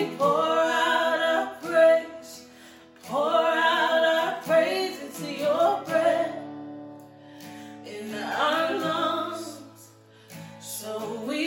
So we